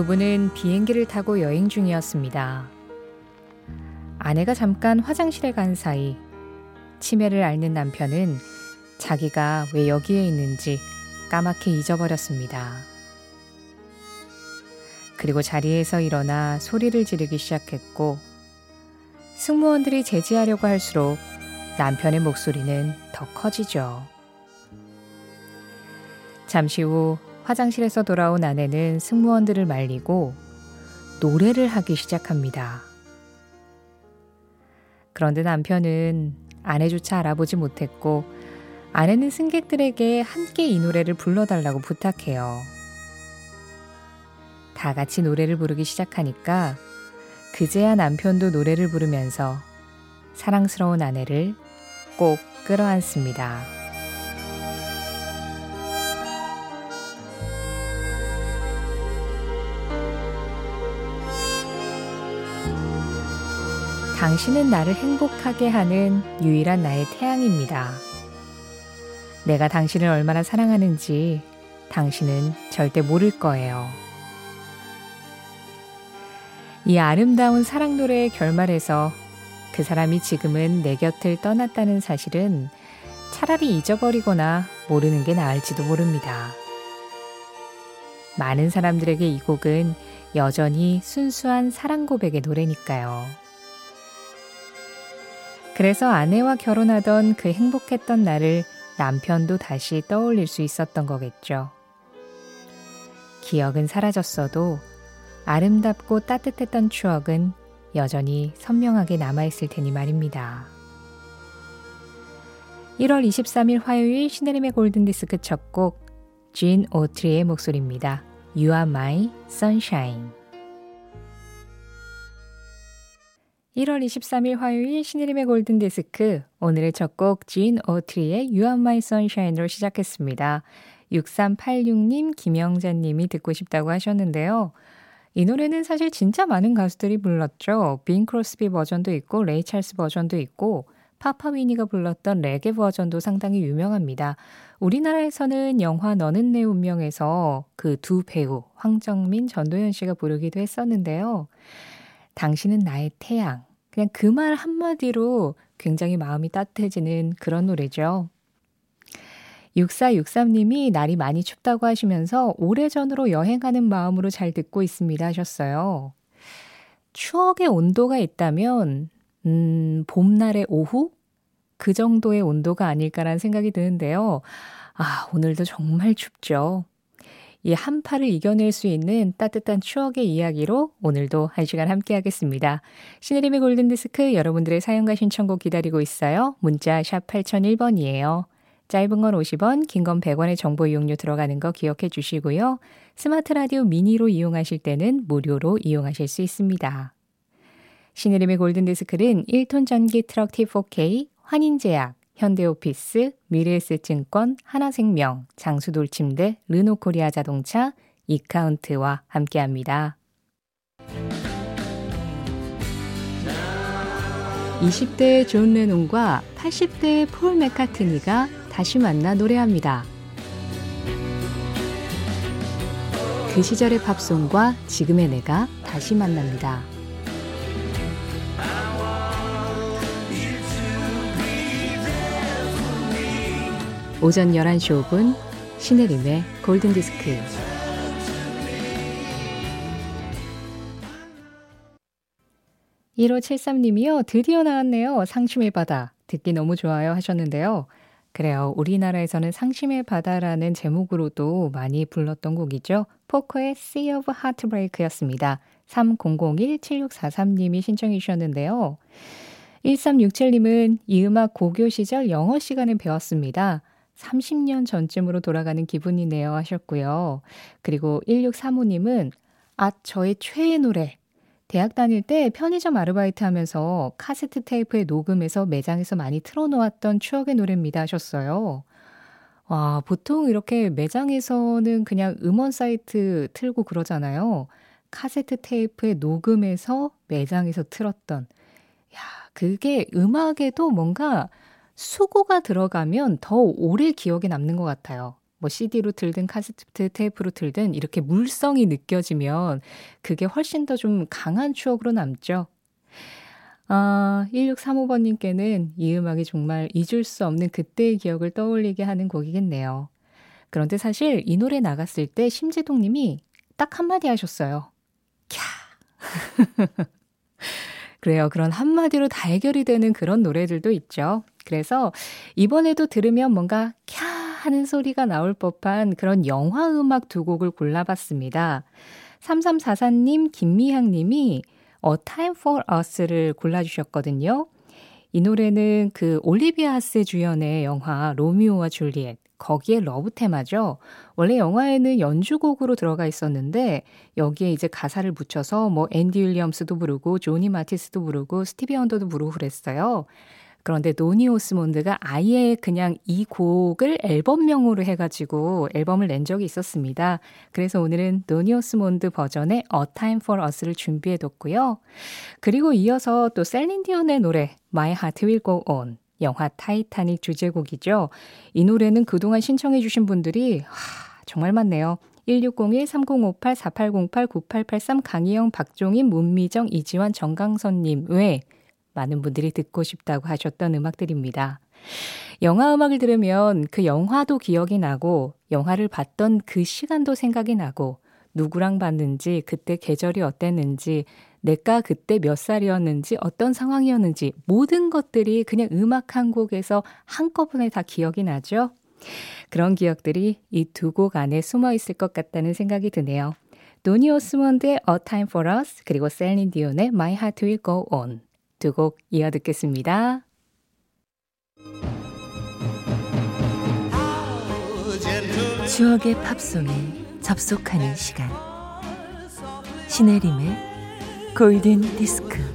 부부는 비행기를 타고 여행 중이었습니다. 아내가 잠깐 화장실에 간 사이 치매를 앓는 남편은 자기가 왜 여기에 있는지 까맣게 잊어버렸습니다. 그리고 자리에서 일어나 소리를 지르기 시작했고 승무원들이 제지하려고 할수록 남편의 목소리는 더 커지죠. 잠시 후 화장실에서 돌아온 아내는 승무원들을 말리고 노래를 하기 시작합니다. 그런데 남편은 아내조차 알아보지 못했고 아내는 승객들에게 함께 이 노래를 불러달라고 부탁해요. 다 같이 노래를 부르기 시작하니까 그제야 남편도 노래를 부르면서 사랑스러운 아내를 꼭 끌어안습니다. 당신은 나를 행복하게 하는 유일한 나의 태양입니다. 내가 당신을 얼마나 사랑하는지 당신은 절대 모를 거예요. 이 아름다운 사랑 노래의 결말에서 그 사람이 지금은 내 곁을 떠났다는 사실은 차라리 잊어버리거나 모르는 게 나을지도 모릅니다. 많은 사람들에게 이 곡은 여전히 순수한 사랑 고백의 노래니까요. 그래서 아내와 결혼하던 그 행복했던 날을 남편도 다시 떠올릴 수 있었던 거겠죠. 기억은 사라졌어도 아름답고 따뜻했던 추억은 여전히 선명하게 남아있을 테니 말입니다. 1월 23일 화요일 신혜림의 골든디스크 첫 곡 진 오트리의 목소리입니다. You are my sunshine. 1월 23일 화요일 신혜림의 골든디스크 오늘의 첫 곡 진 오트리의 You Are My Sunshine으로 시작했습니다. 6386님, 김영자님이 듣고 싶다고 하셨는데요. 이 노래는 사실 진짜 많은 가수들이 불렀죠. 빈 크로스비 버전도 있고 레이첼스 버전도 있고 파파위니가 불렀던 레게 버전도 상당히 유명합니다. 우리나라에서는 영화 너는 내 운명에서 그 두 배우 황정민, 전도연 씨가 부르기도 했었는데요. 당신은 나의 태양. 그냥 그 말 한마디로 굉장히 마음이 따뜻해지는 그런 노래죠. 6463님이 날이 많이 춥다고 하시면서 오래전으로 여행하는 마음으로 잘 듣고 있습니다 하셨어요. 추억의 온도가 있다면 봄날의 오후? 그 정도의 온도가 아닐까라는 생각이 드는데요. 아, 오늘도 정말 춥죠. 이 한파를 이겨낼 수 있는 따뜻한 추억의 이야기로 오늘도 한 시간 함께하겠습니다. 신혜림의 골든디스크 여러분들의 사연과 신청곡 기다리고 있어요. 문자 샵 8001번이에요. 짧은 건 50원, 긴 건 100원의 정보 이용료 들어가는 거 기억해 주시고요. 스마트 라디오 미니로 이용하실 때는 무료로 이용하실 수 있습니다. 신혜림의 골든디스크는 1톤 전기 트럭 T4K, 환인제약, 현대오피스, 미래에셋증권, 하나생명, 장수돌침대, 르노코리아자동차, 이카운트와 함께합니다. 20대의 존 레논과 80대의 폴 맥카트니가 다시 만나 노래합니다. 그 시절의 팝송과 지금의 내가 다시 만납니다. 오전 11시 5분 신혜림의 골든디스크. (목소리) 1573님이요. 드디어 나왔네요. 상심의 바다. 듣기 너무 좋아요 하셨는데요. 그래요. 우리나라에서는 상심의 바다라는 제목으로도 많이 불렀던 곡이죠. 포커의 Sea of Heartbreak였습니다. 30017643님이 신청해 주셨는데요. 1367님은 이 음악 고교 시절 영어 시간에 배웠습니다. 30년 전쯤으로 돌아가는 기분이네요 하셨고요. 그리고 1635님은 아, 저의 최애 노래. 대학 다닐 때 편의점 아르바이트 하면서 카세트 테이프에 녹음해서 매장에서 많이 틀어놓았던 추억의 노래입니다 하셨어요. 와, 보통 이렇게 매장에서는 그냥 음원 사이트 틀고 그러잖아요. 카세트 테이프에 녹음해서 매장에서 틀었던. 야, 그게 음악에도 뭔가 수고가 들어가면 더 오래 기억에 남는 것 같아요. 뭐 CD로 틀든 카세트 테이프로 틀든 이렇게 물성이 느껴지면 그게 훨씬 더 좀 강한 추억으로 남죠. 1635번님께는 이 음악이 정말 잊을 수 없는 그때의 기억을 떠올리게 하는 곡이겠네요. 그런데 사실 이 노래 나갔을 때 심재동님이 딱 한마디 하셨어요. 캬! 그래요. 그런 한마디로 다 해결이 되는 그런 노래들도 있죠. 그래서 이번에도 들으면 뭔가 캬! 하는 소리가 나올 법한 그런 영화음악 두 곡을 골라봤습니다. 3344님, 김미향님이 A Time for Us를 골라주셨거든요. 이 노래는 그 올리비아 하스 주연의 영화 로미오와 줄리엣, 거기에 러브 테마죠. 원래 영화에는 연주곡으로 들어가 있었는데 여기에 이제 가사를 붙여서 뭐 앤디 윌리엄스도 부르고 조니 마티스도 부르고 스티비 언더도 부르고 그랬어요. 그런데 노니오스몬드가 아예 그냥 이 곡을 앨범명으로 해가지고 앨범을 낸 적이 있었습니다. 그래서 오늘은 노니오스몬드 버전의 A Time for Us를 준비해뒀고요. 그리고 이어서 또 셀린디온의 노래 My Heart Will Go On, 영화 타이타닉 주제곡이죠. 이 노래는 그동안 신청해 주신 분들이 정말 많네요. 1601-3058-4808-9883 강희영, 박종인, 문미정, 이지환, 정강선님 외 많은 분들이 듣고 싶다고 하셨던 음악들입니다. 영화 음악을 들으면 그 영화도 기억이 나고 영화를 봤던 그 시간도 생각이 나고 누구랑 봤는지 그때 계절이 어땠는지 내가 그때 몇 살이었는지 어떤 상황이었는지 모든 것들이 그냥 음악 한 곡에서 한꺼번에 다 기억이 나죠. 그런 기억들이 이 두 곡 안에 숨어 있을 것 같다는 생각이 드네요. 노니오스몬드의 A Time for Us 그리고 셀린 디온의 My Heart Will Go On 두 곡 이어 듣겠습니다. 추억의 팝송에 접속하는 시간, 신혜림의 골든디스크.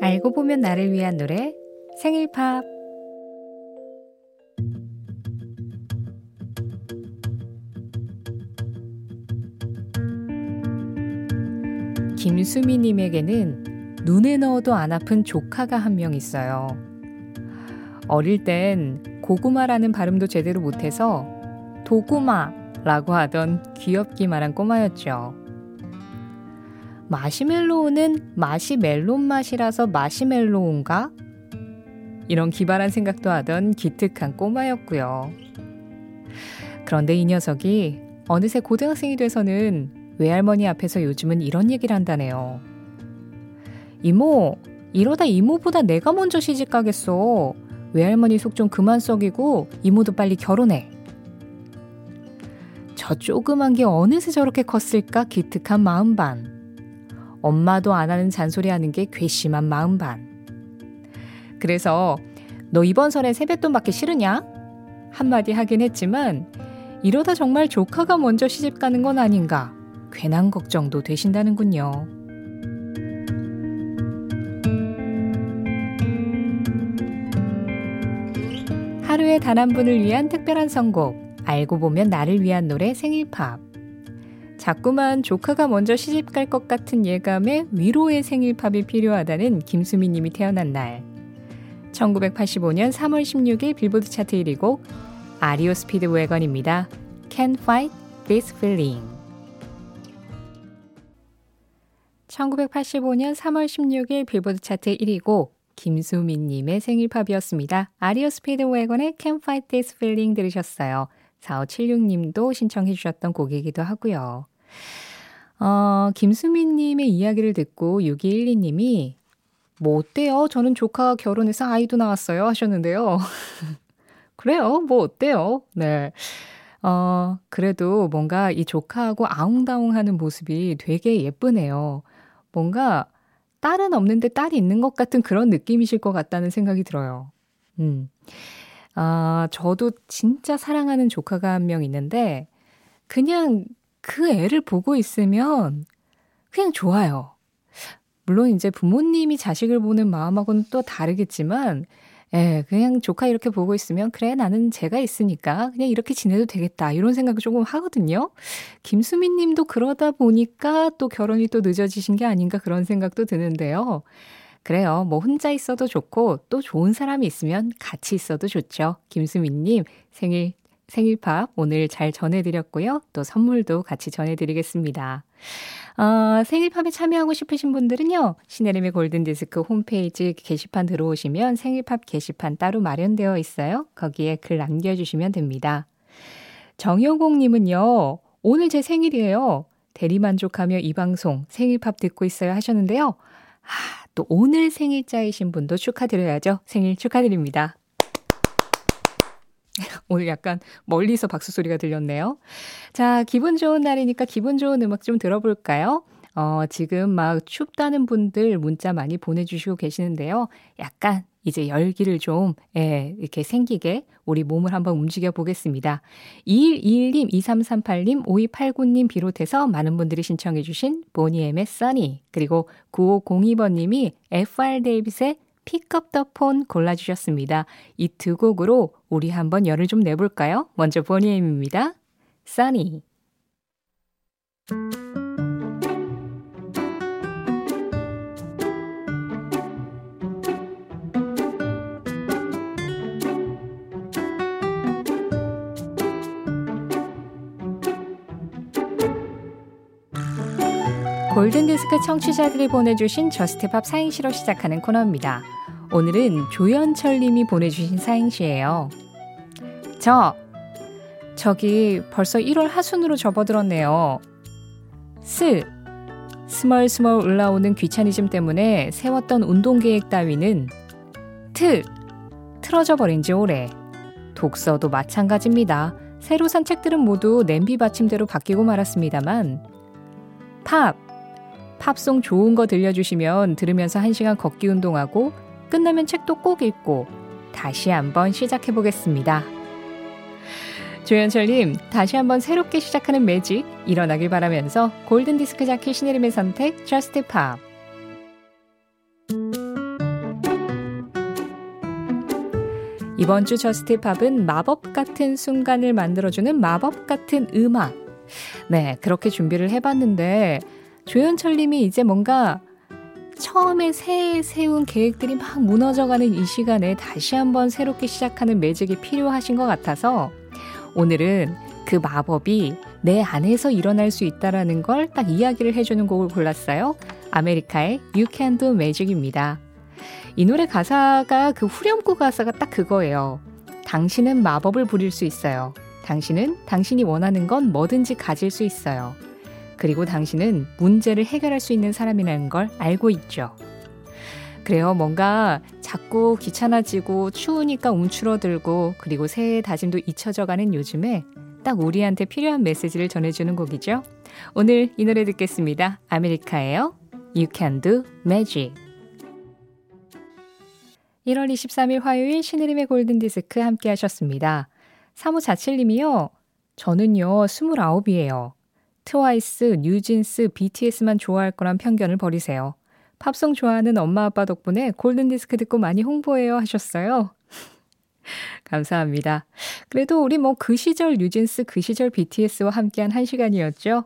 알고 보면 나를 위한 노래, 생일팝. 김수미님에게는 눈에 넣어도 안 아픈 조카가 한 명 있어요. 어릴 땐 고구마라는 발음도 제대로 못해서 도구마라고 하던 귀엽기만한 꼬마였죠. 마시멜로우는 맛이 멜론 맛이라서 마시멜로우인가? 이런 기발한 생각도 하던 기특한 꼬마였고요. 그런데 이 녀석이 어느새 고등학생이 돼서는 외할머니 앞에서 요즘은 이런 얘기를 한다네요. 이모, 이러다 이모보다 내가 먼저 시집 가겠어. 외할머니 속 좀 그만 썩이고 이모도 빨리 결혼해. 저 조그만 게 어느새 저렇게 컸을까 기특한 마음 반. 엄마도 안 하는 잔소리 하는 게 괘씸한 마음 반. 그래서 너 이번 설에 세뱃돈 받기 싫으냐? 한마디 하긴 했지만 이러다 정말 조카가 먼저 시집 가는 건 아닌가? 괜한 걱정도 되신다는군요. 하루에 단 한 분을 위한 특별한 선곡, 알고 보면 나를 위한 노래 생일팝. 자꾸만 조카가 먼저 시집 갈 것 같은 예감에 위로의 생일팝이 필요하다는 김수미님이 태어난 날. 1985년 3월 16일 빌보드 차트 1위 곡 아리오 스피드웨건입니다. Can't Fight This Feeling. 1985년 3월 16일 빌보드 차트 1위 곡 김수민님의 생일팝이었습니다. 아리오 스피드웨건의 Can't Fight This Feeling 들으셨어요. 4576님도 신청해 주셨던 곡이기도 하고요. 김수민님의 이야기를 듣고 6212님이 뭐 어때요? 저는 조카가 결혼해서 아이도 낳았어요 하셨는데요. 그래요? 뭐 어때요? 네. 그래도 뭔가 이 조카하고 아웅다웅하는 모습이 되게 예쁘네요. 뭔가 딸은 없는데 딸이 있는 것 같은 그런 느낌이실 것 같다는 생각이 들어요. 저도 진짜 사랑하는 조카가 한 명 있는데 그냥 그 애를 보고 있으면 그냥 좋아요. 물론 이제 부모님이 자식을 보는 마음하고는 또 다르겠지만 예, 그냥 조카 이렇게 보고 있으면 그래 나는 제가 있으니까 그냥 이렇게 지내도 되겠다 이런 생각을 조금 하거든요. 김수민 님도 그러다 보니까 또 결혼이 또 늦어지신 게 아닌가 그런 생각도 드는데요. 그래요. 뭐 혼자 있어도 좋고 또 좋은 사람이 있으면 같이 있어도 좋죠. 김수민 님 생일밥 오늘 잘 전해드렸고요. 또 선물도 같이 전해드리겠습니다. 생일팝에 참여하고 싶으신 분들은요. 신혜림의 골든디스크 홈페이지 게시판 들어오시면 생일팝 게시판 따로 마련되어 있어요. 거기에 글 남겨주시면 됩니다. 정효공님은요. 오늘 제 생일이에요. 대리만족하며 이 방송 생일팝 듣고 있어요 하셨는데요. 또 오늘 생일자이신 분도 축하드려야죠. 생일 축하드립니다. 오늘 약간 멀리서 박수 소리가 들렸네요. 자, 기분 좋은 날이니까 기분 좋은 음악 좀 들어볼까요? 지금 막 춥다는 분들 문자 많이 보내주시고 계시는데요. 약간 이제 열기를 좀 이렇게 생기게 우리 몸을 한번 움직여 보겠습니다. 2121님, 2338님, 5289님 비롯해서 많은 분들이 신청해 주신 보니엠의 써니 그리고 9502번님이 FR 데이빗의 픽업 더 폰 골라주셨습니다. 이 두 곡으로 우리 한번 열을 좀 내볼까요? 먼저 보니엠입니다. 써니 골든디스크 청취자들이 보내주신 저스트팝 사행시로 시작하는 코너입니다. 오늘은 조연철님이 보내주신 사행시예요. 저기 벌써 1월 하순으로 접어들었네요. 스멀스멀 올라오는 귀차니즘 때문에 세웠던 운동계획 따위는 틀어져 버린 지 오래. 독서도 마찬가지입니다. 새로 산 책들은 모두 냄비 받침대로 바뀌고 말았습니다만 팝송 좋은 거 들려주시면 들으면서 1시간 걷기 운동하고 끝나면 책도 꼭 읽고 다시 한번 시작해보겠습니다. 조현철님 다시 한번 새롭게 시작하는 매직 일어나길 바라면서 골든디스크 자켓 신혜림의 선택 Just Pop 이번 주 Just Pop은 마법 같은 순간을 만들어주는 마법 같은 음악 네 그렇게 준비를 해봤는데 조현철님이 이제 뭔가 처음에 새해 세운 계획들이 막 무너져가는 이 시간에 다시 한번 새롭게 시작하는 매직이 필요하신 것 같아서 오늘은 그 마법이 내 안에서 일어날 수 있다라는 걸 딱 이야기를 해주는 곡을 골랐어요. 아메리카의 You Can Do Magic입니다. 이 노래 가사가 그 후렴구 가사가 딱 그거예요. 당신은 마법을 부릴 수 있어요. 당신은 당신이 원하는 건 뭐든지 가질 수 있어요. 그리고 당신은 문제를 해결할 수 있는 사람이라는 걸 알고 있죠. 그래요. 뭔가 자꾸 귀찮아지고 추우니까 움츠러들고 그리고 새해 다짐도 잊혀져가는 요즘에 딱 우리한테 필요한 메시지를 전해주는 곡이죠. 오늘 이 노래 듣겠습니다. 아메리카예요. You can do magic. 1월 23일 화요일 신혜림의 골든디스크 함께 하셨습니다. 3547님이요. 저는요 29이에요. 트와이스, 뉴진스, BTS만 좋아할 거란 편견을 버리세요. 팝송 좋아하는 엄마 아빠 덕분에 골든디스크 듣고 많이 홍보해요 하셨어요. 감사합니다. 그래도 우리 뭐 그 시절 뉴진스, 그 시절 BTS와 함께한 한 시간이었죠.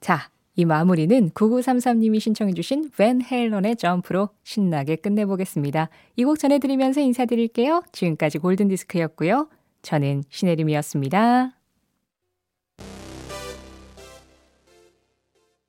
자, 이 마무리는 9933님이 신청해 주신 밴 헬런의 점프로 신나게 끝내보겠습니다. 이 곡 전해드리면서 인사드릴게요. 지금까지 골든디스크였고요. 저는 신혜림이었습니다.